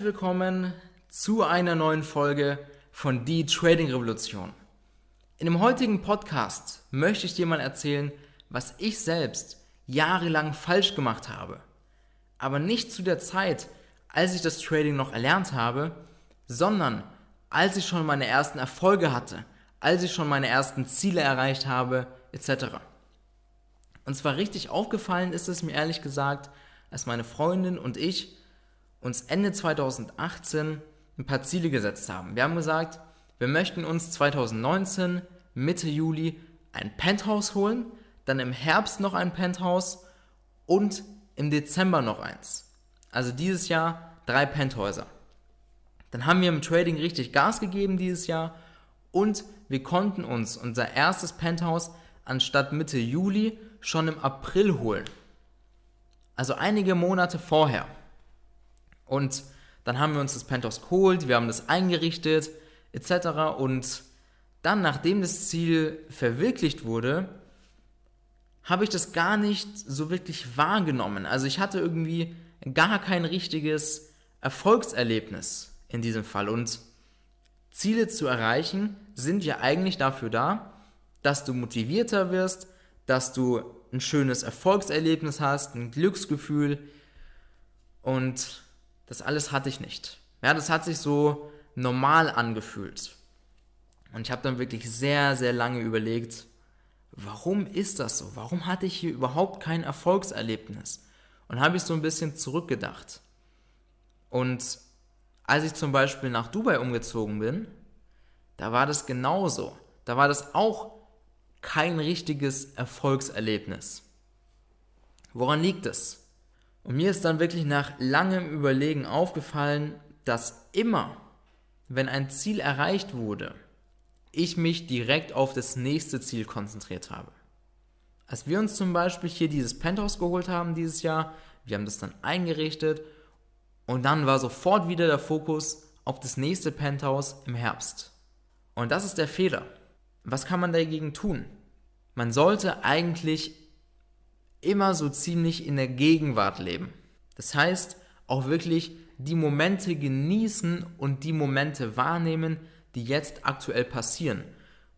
Willkommen zu einer neuen Folge von Die Trading Revolution. In dem heutigen Podcast möchte ich dir mal erzählen, was ich selbst jahrelang falsch gemacht habe. Aber nicht zu der Zeit, als ich das Trading noch erlernt habe, sondern als ich schon meine ersten Erfolge hatte, als ich schon meine ersten Ziele erreicht habe, etc. Und zwar richtig aufgefallen ist es mir ehrlich gesagt, als meine Freundin und ich uns Ende 2018 ein paar Ziele gesetzt haben. Wir haben gesagt, wir möchten uns 2019 Mitte Juli ein Penthouse holen, dann im Herbst noch ein Penthouse und im Dezember noch eins. Also dieses Jahr 3 Penthäuser. Dann haben wir im Trading richtig Gas gegeben dieses Jahr und wir konnten uns unser erstes Penthouse anstatt Mitte Juli schon im April holen. Also einige Monate vorher. Und dann haben wir uns das Penthouse geholt, wir haben das eingerichtet, etc. Und dann, nachdem das Ziel verwirklicht wurde, habe ich das gar nicht so wirklich wahrgenommen. Also ich hatte irgendwie gar kein richtiges Erfolgserlebnis in diesem Fall. Und Ziele zu erreichen sind ja eigentlich dafür da, dass du motivierter wirst, dass du ein schönes Erfolgserlebnis hast, ein Glücksgefühl und das alles hatte ich nicht. Ja, das hat sich so normal angefühlt. Und ich habe dann wirklich sehr, sehr lange überlegt, warum ist das so? Warum hatte ich hier überhaupt kein Erfolgserlebnis? Und habe ich so ein bisschen zurückgedacht. Und als ich zum Beispiel nach Dubai umgezogen bin, da war das genauso. Da war das auch kein richtiges Erfolgserlebnis. Woran liegt es? Und mir ist dann wirklich nach langem Überlegen aufgefallen, dass immer, wenn ein Ziel erreicht wurde, ich mich direkt auf das nächste Ziel konzentriert habe. Als wir uns zum Beispiel hier dieses Penthouse geholt haben dieses Jahr, wir haben das dann eingerichtet und dann war sofort wieder der Fokus auf das nächste Penthouse im Herbst. Und das ist der Fehler. Was kann man dagegen tun? Man sollte eigentlich immer so ziemlich in der Gegenwart leben. Das heißt, auch wirklich die Momente genießen und die Momente wahrnehmen, die jetzt aktuell passieren.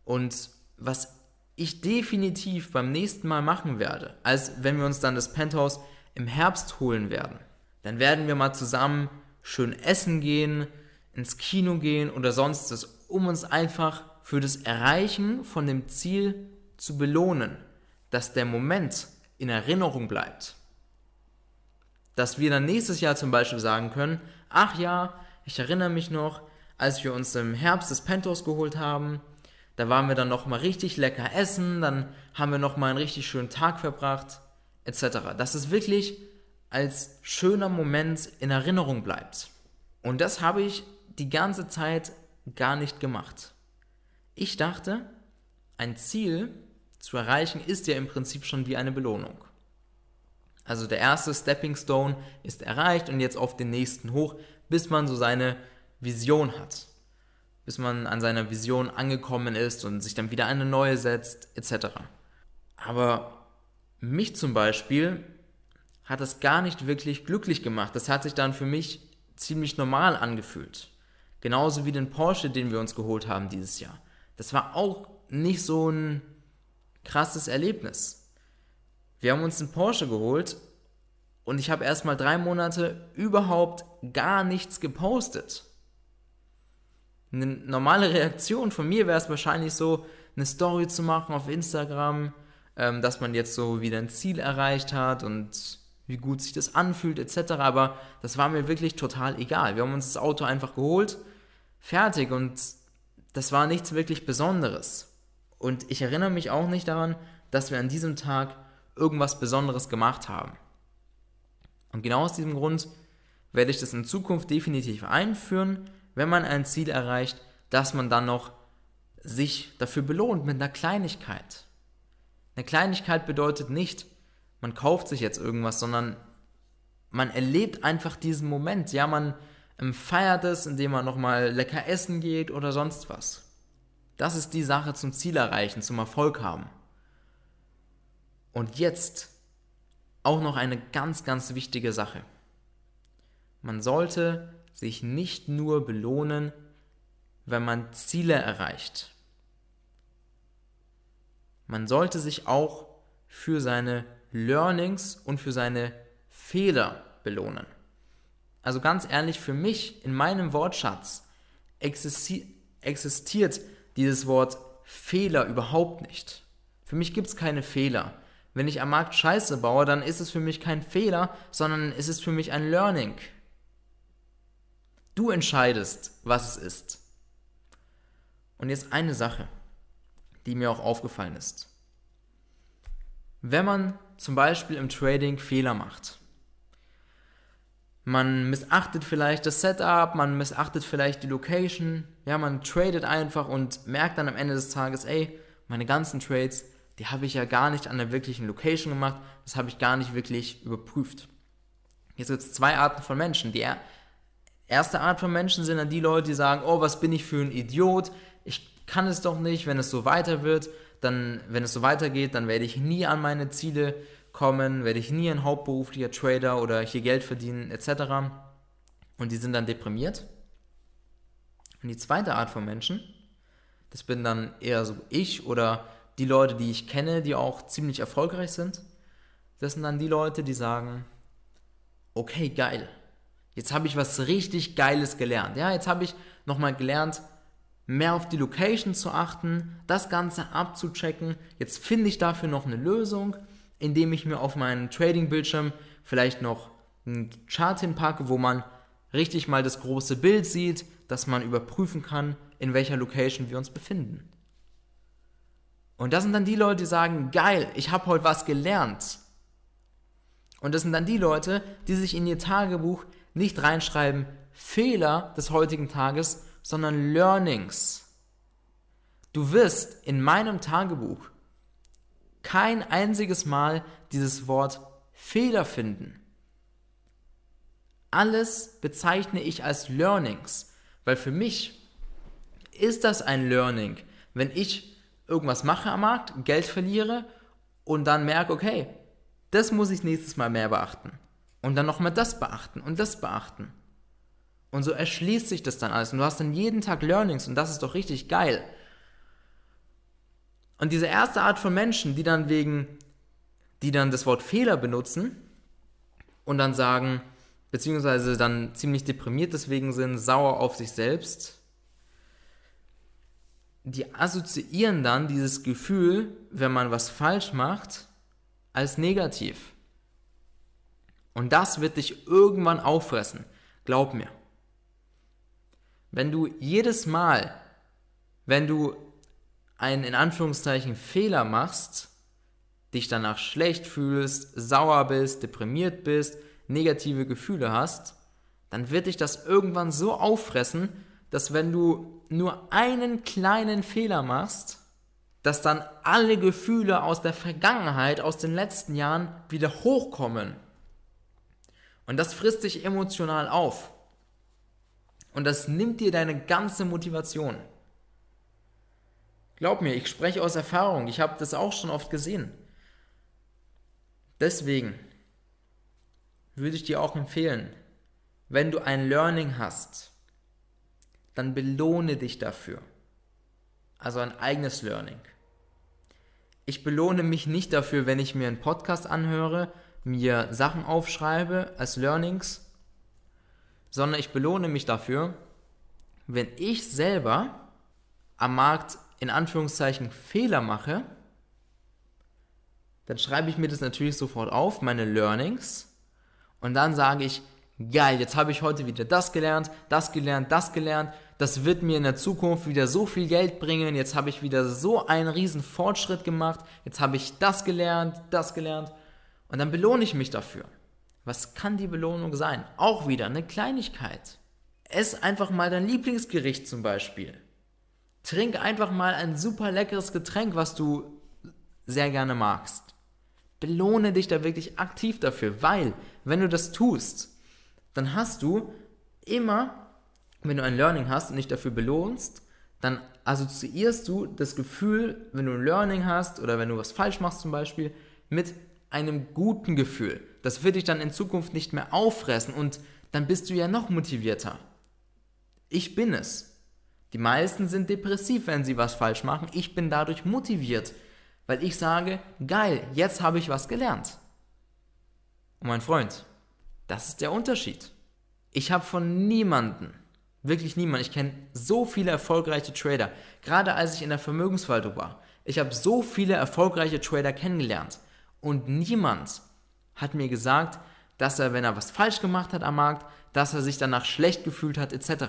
Und was ich definitiv beim nächsten Mal machen werde, als wenn wir uns dann das Penthouse im Herbst holen werden, dann werden wir mal zusammen schön essen gehen, ins Kino gehen oder sonstiges, um uns einfach für das Erreichen von dem Ziel zu belohnen, dass der Moment in Erinnerung bleibt. Dass wir dann nächstes Jahr zum Beispiel sagen können, ach ja, ich erinnere mich noch, als wir uns im Herbst das Penthouse geholt haben, da waren wir dann nochmal richtig lecker essen, dann haben wir nochmal einen richtig schönen Tag verbracht, etc. Dass es wirklich als schöner Moment in Erinnerung bleibt. Und das habe ich die ganze Zeit gar nicht gemacht. Ich dachte, ein Ziel zu erreichen ist ja im Prinzip schon wie eine Belohnung. Also der erste Stepping Stone ist erreicht und jetzt auf den nächsten hoch, bis man so seine Vision hat. Bis man an seiner Vision angekommen ist und sich dann wieder eine neue setzt, etc. Aber mich zum Beispiel hat das gar nicht wirklich glücklich gemacht. Das hat sich dann für mich ziemlich normal angefühlt. Genauso wie den Porsche, den wir uns geholt haben dieses Jahr. Das war auch nicht so ein krasses Erlebnis. Wir haben uns einen Porsche geholt und ich habe erstmal 3 Monate überhaupt gar nichts gepostet. Eine normale Reaktion von mir wäre es wahrscheinlich so, eine Story zu machen auf Instagram, dass man jetzt so wieder ein Ziel erreicht hat und wie gut sich das anfühlt etc. Aber das war mir wirklich total egal. Wir haben uns das Auto einfach geholt, fertig und das war nichts wirklich Besonderes. Und ich erinnere mich auch nicht daran, dass wir an diesem Tag irgendwas Besonderes gemacht haben. Und genau aus diesem Grund werde ich das in Zukunft definitiv einführen, wenn man ein Ziel erreicht, dass man dann noch sich dafür belohnt mit einer Kleinigkeit. Eine Kleinigkeit bedeutet nicht, man kauft sich jetzt irgendwas, sondern man erlebt einfach diesen Moment. Ja, man feiert es, indem man nochmal lecker essen geht oder sonst was. Das ist die Sache zum Ziel erreichen, zum Erfolg haben. Und jetzt auch noch eine ganz, ganz wichtige Sache. Man sollte sich nicht nur belohnen, wenn man Ziele erreicht. Man sollte sich auch für seine Learnings und für seine Fehler belohnen. Also ganz ehrlich, für mich, in meinem Wortschatz, existiert dieses Wort Fehler überhaupt nicht. Für mich gibt es keine Fehler. Wenn ich am Markt Scheiße baue, dann ist es für mich kein Fehler, sondern es ist für mich ein Learning. Du entscheidest, was es ist. Und jetzt eine Sache, die mir auch aufgefallen ist. Wenn man zum Beispiel im Trading Fehler macht, man missachtet vielleicht das Setup, man missachtet vielleicht die Location, ja, man tradet einfach und merkt dann am Ende des Tages, ey, meine ganzen Trades, die habe ich ja gar nicht an der wirklichen Location gemacht, das habe ich gar nicht wirklich überprüft. Jetzt gibt es zwei Arten von Menschen. Die erste Art von Menschen sind dann die Leute, die sagen, oh, was bin ich für ein Idiot, ich kann es doch nicht, wenn es so weitergeht, dann werde ich nie an meine Ziele kommen, werde ich nie ein hauptberuflicher Trader oder hier Geld verdienen etc. Und die sind dann deprimiert. Und die zweite Art von Menschen, das bin dann eher so ich oder die Leute, die ich kenne, die auch ziemlich erfolgreich sind, das sind dann die Leute, die sagen, okay, geil, jetzt habe ich was richtig Geiles gelernt. Ja, jetzt habe ich nochmal gelernt, mehr auf die Location zu achten, das Ganze abzuchecken. Jetzt finde ich dafür noch eine Lösung, indem ich mir auf meinen Trading-Bildschirm vielleicht noch einen Chart hinpacke, wo man richtig mal das große Bild sieht, dass man überprüfen kann, in welcher Location wir uns befinden. Und das sind dann die Leute, die sagen, geil, ich habe heute was gelernt. Und das sind dann die Leute, die sich in ihr Tagebuch nicht reinschreiben, Fehler des heutigen Tages, sondern Learnings. Du wirst in meinem Tagebuch kein einziges Mal dieses Wort Fehler finden. Alles bezeichne ich als Learnings, weil für mich ist das ein Learning, wenn ich irgendwas mache am Markt, Geld verliere und dann merke, okay, das muss ich nächstes Mal mehr beachten und dann nochmal das beachten. Und so erschließt sich das dann alles und du hast dann jeden Tag Learnings und das ist doch richtig geil. Und diese erste Art von Menschen, die dann das Wort Fehler benutzen und dann sagen, beziehungsweise dann ziemlich deprimiert deswegen sind, sauer auf sich selbst, die assoziieren dann dieses Gefühl, wenn man was falsch macht, als negativ. Und das wird dich irgendwann auffressen, glaub mir. Wenn du jedes Mal, wenn du einen in Anführungszeichen Fehler machst, dich danach schlecht fühlst, sauer bist, deprimiert bist, negative Gefühle hast, dann wird dich das irgendwann so auffressen, dass wenn du nur einen kleinen Fehler machst, dass dann alle Gefühle aus der Vergangenheit, aus den letzten Jahren wieder hochkommen. Und das frisst dich emotional auf. Und das nimmt dir deine ganze Motivation. Glaub mir, ich spreche aus Erfahrung. Ich habe das auch schon oft gesehen. Deswegen würde ich dir auch empfehlen, wenn du ein Learning hast, dann belohne dich dafür. Also ein eigenes Learning. Ich belohne mich nicht dafür, wenn ich mir einen Podcast anhöre, mir Sachen aufschreibe als Learnings, sondern ich belohne mich dafür, wenn ich selber am Markt in Anführungszeichen Fehler mache, dann schreibe ich mir das natürlich sofort auf, meine Learnings, und dann sage ich, geil, jetzt habe ich heute wieder das gelernt, das wird mir in der Zukunft wieder so viel Geld bringen, jetzt habe ich wieder so einen riesen Fortschritt gemacht, jetzt habe ich das gelernt und dann belohne ich mich dafür. Was kann die Belohnung sein? Auch wieder eine Kleinigkeit. Ess einfach mal dein Lieblingsgericht zum Beispiel. Trink einfach mal ein super leckeres Getränk, was du sehr gerne magst. Belohne dich da wirklich aktiv dafür, weil wenn du das tust, dann hast du immer, wenn du ein Learning hast und dich dafür belohnst, dann assoziierst du das Gefühl, wenn du ein Learning hast oder wenn du was falsch machst zum Beispiel, mit einem guten Gefühl. Das wird dich dann in Zukunft nicht mehr auffressen und dann bist du ja noch motivierter. Ich bin es. Die meisten sind depressiv, wenn sie was falsch machen. Ich bin dadurch motiviert, weil ich sage, geil, jetzt habe ich was gelernt. Und mein Freund, das ist der Unterschied. Ich habe von niemandem, wirklich niemand, ich kenne so viele erfolgreiche Trader, gerade als ich in der Vermögensverwaltung war, ich habe so viele erfolgreiche Trader kennengelernt und niemand hat mir gesagt, dass er, wenn er was falsch gemacht hat am Markt, dass er sich danach schlecht gefühlt hat etc.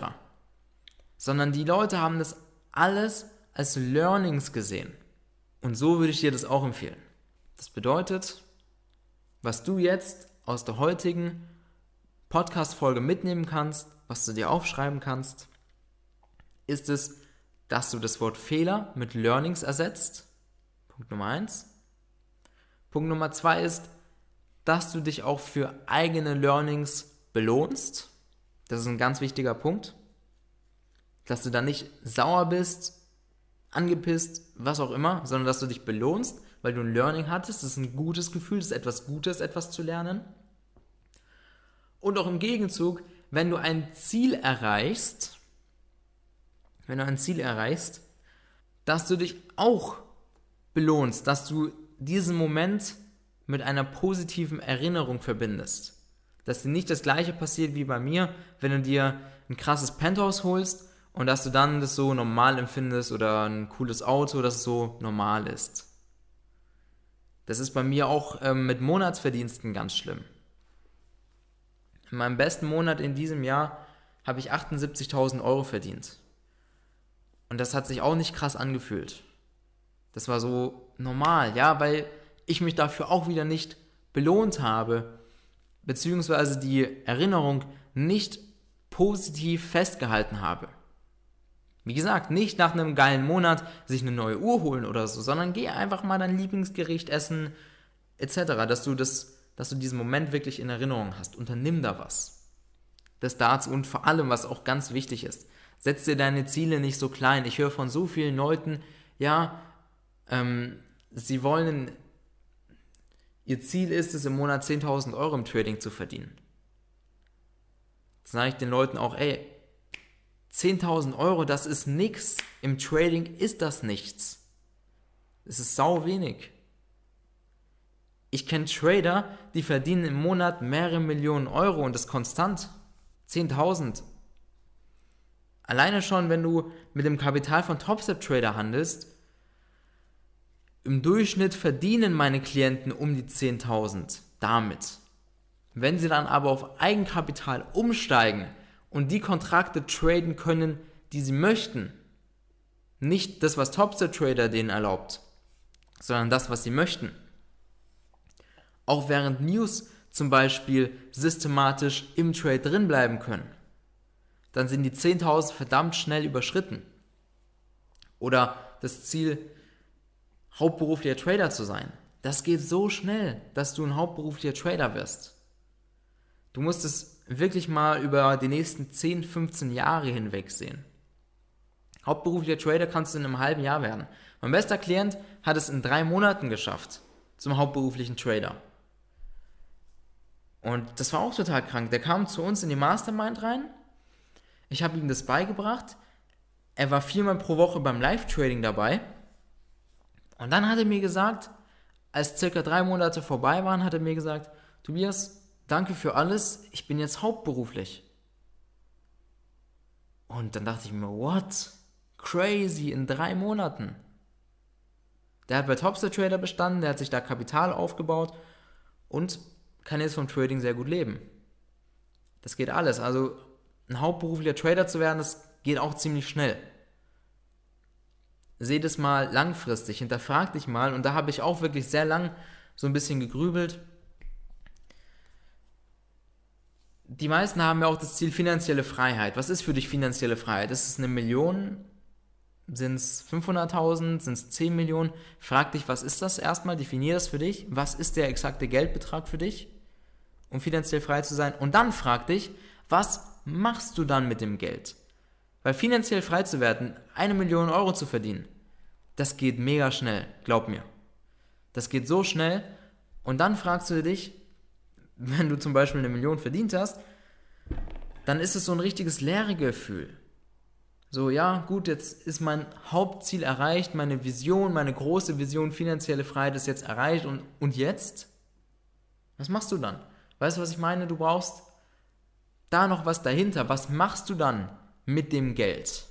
Sondern die Leute haben das alles als Learnings gesehen. Und so würde ich dir das auch empfehlen. Das bedeutet, was du jetzt aus der heutigen Podcast-Folge mitnehmen kannst, was du dir aufschreiben kannst, ist es, dass du das Wort Fehler mit Learnings ersetzt. Punkt Nummer 1. Punkt Nummer 2 ist, dass du dich auch für eigene Learnings belohnst. Das ist ein ganz wichtiger Punkt. Dass du dann nicht sauer bist, angepisst, was auch immer, sondern dass du dich belohnst, weil du ein Learning hattest. Das ist ein gutes Gefühl, das ist etwas Gutes, etwas zu lernen. Und auch im Gegenzug, wenn du ein Ziel erreichst, dass du dich auch belohnst, dass du diesen Moment mit einer positiven Erinnerung verbindest. Dass dir nicht das Gleiche passiert wie bei mir, wenn du dir ein krasses Penthouse holst und dass du dann das so normal empfindest oder ein cooles Auto, das so normal ist. Das ist bei mir auch mit Monatsverdiensten ganz schlimm. In meinem besten Monat in diesem Jahr habe ich 78.000 Euro verdient. Und das hat sich auch nicht krass angefühlt. Das war so normal, ja, weil ich mich dafür auch wieder nicht belohnt habe, beziehungsweise die Erinnerung nicht positiv festgehalten habe. Wie gesagt, nicht nach einem geilen Monat sich eine neue Uhr holen oder so, sondern geh einfach mal dein Lieblingsgericht essen etc., dass du diesen Moment wirklich in Erinnerung hast. Unternimm da was. Das dazu und vor allem, was auch ganz wichtig ist, setz dir deine Ziele nicht so klein. Ich höre von so vielen Leuten, ja, sie wollen, ihr Ziel ist es, im Monat 10.000 Euro im Trading zu verdienen. Das sage ich den Leuten auch, ey, 10.000 Euro, das ist nix. Im Trading ist das nichts. Es ist sau wenig. Ich kenne Trader, die verdienen im Monat mehrere Millionen Euro und das konstant. 10.000. Alleine schon, wenn du mit dem Kapital von Topstep Trader handelst, im Durchschnitt verdienen meine Klienten um die 10.000 damit. Wenn sie dann aber auf Eigenkapital umsteigen und die Kontrakte traden können, die sie möchten, nicht das, was Topstep Trader denen erlaubt, sondern das, was sie möchten, auch während News zum Beispiel systematisch im Trade drin bleiben können, dann sind die 10.000 verdammt schnell überschritten. Oder das Ziel, hauptberuflicher Trader zu sein. Das geht so schnell, dass du ein hauptberuflicher Trader wirst. Du musst es wirklich mal über die nächsten 10, 15 Jahre hinweg sehen. Hauptberuflicher Trader kannst du in einem halben Jahr werden. Mein bester Klient hat es in 3 Monaten geschafft zum hauptberuflichen Trader. Und das war auch total krank. Der kam zu uns in die Mastermind rein. Ich habe ihm das beigebracht. Er war 4-mal pro Woche beim Live-Trading dabei. Und dann hat er mir gesagt, als circa 3 Monate vorbei waren, hat er mir gesagt, Tobias, danke für alles, ich bin jetzt hauptberuflich. Und dann dachte ich mir, what? Crazy, in 3 Monaten. Der hat bei Topstep Trader bestanden, der hat sich da Kapital aufgebaut und kann jetzt vom Trading sehr gut leben. Das geht alles. Also ein hauptberuflicher Trader zu werden, das geht auch ziemlich schnell. Seh das mal langfristig, hinterfrag dich mal. Und da habe ich auch wirklich sehr lang so ein bisschen gegrübelt. Die meisten haben ja auch das Ziel finanzielle Freiheit. Was ist für dich finanzielle Freiheit? Ist es 1 Million? Sind es 500.000? Sind es 10 Millionen? Frag dich, was ist das erstmal? Definier das für dich. Was ist der exakte Geldbetrag für dich, um finanziell frei zu sein? Und dann frag dich, was machst du dann mit dem Geld? Weil finanziell frei zu werden, 1 Million Euro zu verdienen, das geht mega schnell, glaub mir. Das geht so schnell und dann fragst du dich, wenn du zum Beispiel 1 Million verdient hast, dann ist es so ein richtiges leere Gefühl. So, ja, gut, jetzt ist mein Hauptziel erreicht, meine Vision, meine große Vision, finanzielle Freiheit ist jetzt erreicht und jetzt? Was machst du dann? Weißt du, was ich meine? Du brauchst da noch was dahinter. Was machst du dann mit dem Geld?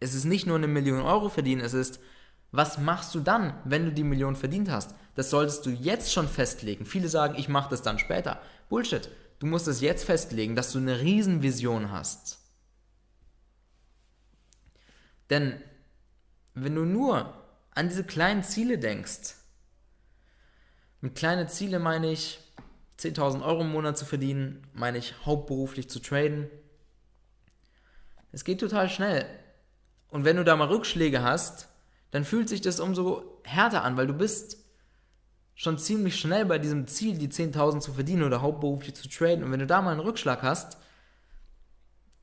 Es ist nicht nur 1 Million Euro verdienen, es ist, was machst du dann, wenn du die Million verdient hast? Das solltest du jetzt schon festlegen. Viele sagen, ich mache das dann später. Bullshit. Du musst es jetzt festlegen, dass du eine Riesenvision hast. Denn wenn du nur an diese kleinen Ziele denkst, mit kleinen Zielen meine ich, 10.000 Euro im Monat zu verdienen, meine ich hauptberuflich zu traden. Es geht total schnell. Und wenn du da mal Rückschläge hast, dann fühlt sich das umso härter an, weil du bist schon ziemlich schnell bei diesem Ziel, die 10.000 zu verdienen oder hauptberuflich zu traden. Und wenn du da mal einen Rückschlag hast,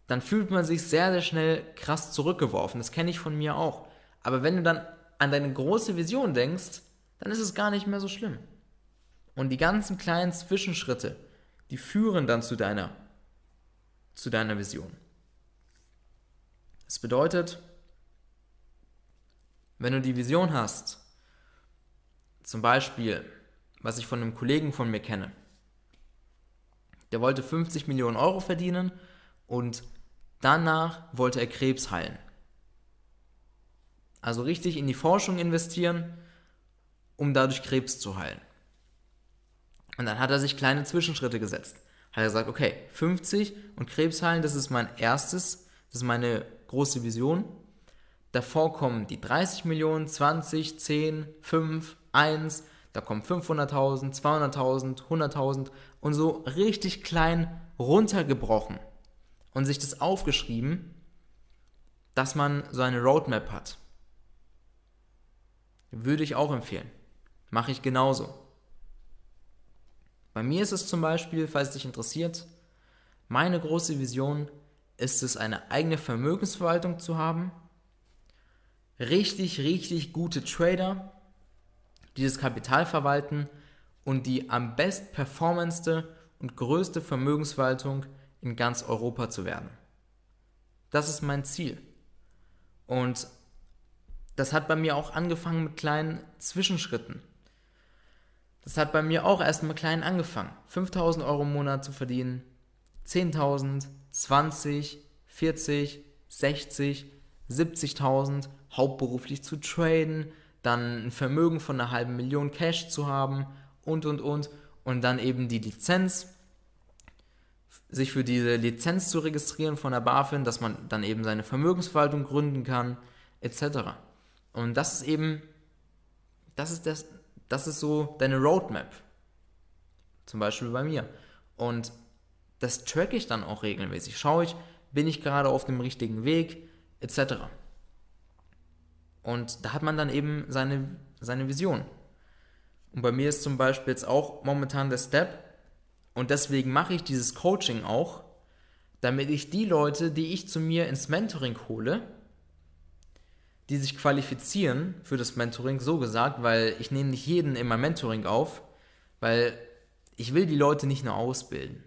dann fühlt man sich sehr, sehr schnell krass zurückgeworfen. Das kenne ich von mir auch. Aber wenn du dann an deine große Vision denkst, dann ist es gar nicht mehr so schlimm. Und die ganzen kleinen Zwischenschritte, die führen dann zu deiner Vision. Das bedeutet, wenn du die Vision hast, zum Beispiel, was ich von einem Kollegen von mir kenne, der wollte 50 Millionen Euro verdienen und danach wollte er Krebs heilen. Also richtig in die Forschung investieren, um dadurch Krebs zu heilen. Und dann hat er sich kleine Zwischenschritte gesetzt. Hat er gesagt, okay, 50 und Krebs heilen, das ist mein erstes, das ist meine große Vision. Davor kommen die 30 Millionen, 20, 10, 5, 1, da kommen 500.000, 200.000, 100.000 und so richtig klein runtergebrochen und sich das aufgeschrieben, dass man so eine Roadmap hat. Würde ich auch empfehlen. Mache ich genauso. Bei mir ist es zum Beispiel, falls dich interessiert, meine große Vision ist es, eine eigene Vermögensverwaltung zu haben, richtig, richtig gute Trader, die das Kapital verwalten und die am best performendste und größte Vermögensverwaltung in ganz Europa zu werden. Das ist mein Ziel. Und das hat bei mir auch angefangen mit kleinen Zwischenschritten. Das hat bei mir auch erstmal klein angefangen. 5.000 Euro im Monat zu verdienen, 10.000, 20, 40, 60, 70.000, hauptberuflich zu traden, dann ein Vermögen von 500.000 Cash zu haben und. Und dann eben die Lizenz, sich für diese Lizenz zu registrieren von der BaFin, dass man dann eben seine Vermögensverwaltung gründen kann, etc. Und das ist eben, das ist so deine Roadmap. Zum Beispiel bei mir. Und das tracke ich dann auch regelmäßig. Schaue ich, bin ich gerade auf dem richtigen Weg, etc. Und da hat man dann eben seine Vision. Und bei mir ist zum Beispiel jetzt auch momentan der Step, und deswegen mache ich dieses Coaching auch, damit ich die Leute, die ich zu mir ins Mentoring hole, die sich qualifizieren für das Mentoring, so gesagt, weil ich nehme nicht jeden in mein Mentoring auf, weil ich will die Leute nicht nur ausbilden.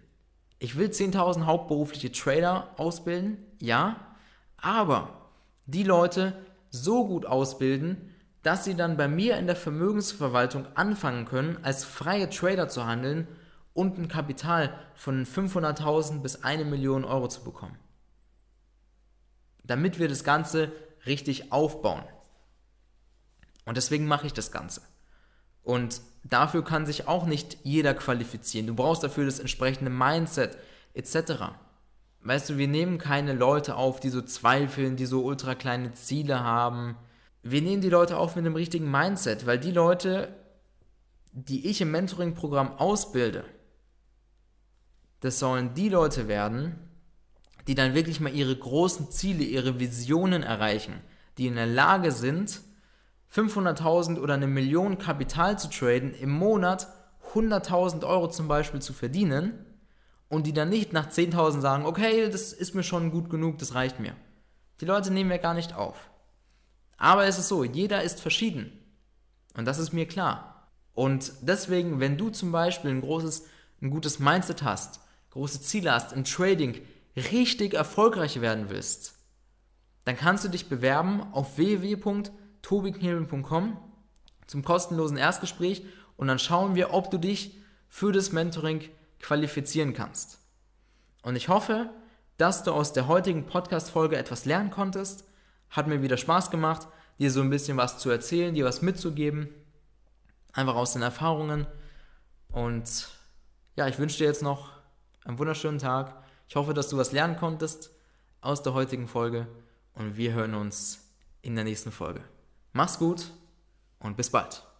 Ich will 10.000 hauptberufliche Trader ausbilden, ja, aber die Leute so gut ausbilden, dass sie dann bei mir in der Vermögensverwaltung anfangen können, als freie Trader zu handeln und ein Kapital von 500.000 bis 1 Million Euro zu bekommen. Damit wir das Ganze richtig aufbauen. Und deswegen mache ich das Ganze. Und dafür kann sich auch nicht jeder qualifizieren. Du brauchst dafür das entsprechende Mindset etc. Weißt du, wir nehmen keine Leute auf, die so zweifeln, die so ultra kleine Ziele haben. Wir nehmen die Leute auf mit dem richtigen Mindset, weil die Leute, die ich im Mentoring-Programm ausbilde, das sollen die Leute werden, die dann wirklich mal ihre großen Ziele, ihre Visionen erreichen, die in der Lage sind, 500.000 oder 1 Million Kapital zu traden, im Monat 100.000 Euro zum Beispiel zu verdienen und die dann nicht nach 10.000 sagen, okay, das ist mir schon gut genug, das reicht mir. Die Leute nehmen wir gar nicht auf. Aber es ist so, jeder ist verschieden. Und das ist mir klar. Und deswegen, wenn du zum Beispiel ein gutes Mindset hast, große Ziele hast, im Trading richtig erfolgreich werden willst, dann kannst du dich bewerben auf www.tobiknebel.com zum kostenlosen Erstgespräch und dann schauen wir, ob du dich für das Mentoring qualifizieren kannst. Und ich hoffe, dass du aus der heutigen Podcast-Folge etwas lernen konntest. Hat mir wieder Spaß gemacht, dir so ein bisschen was zu erzählen, dir was mitzugeben, einfach aus den Erfahrungen. Und ja, ich wünsche dir jetzt noch einen wunderschönen Tag. Ich hoffe, dass du was lernen konntest aus der heutigen Folge und wir hören uns in der nächsten Folge. Mach's gut und bis bald.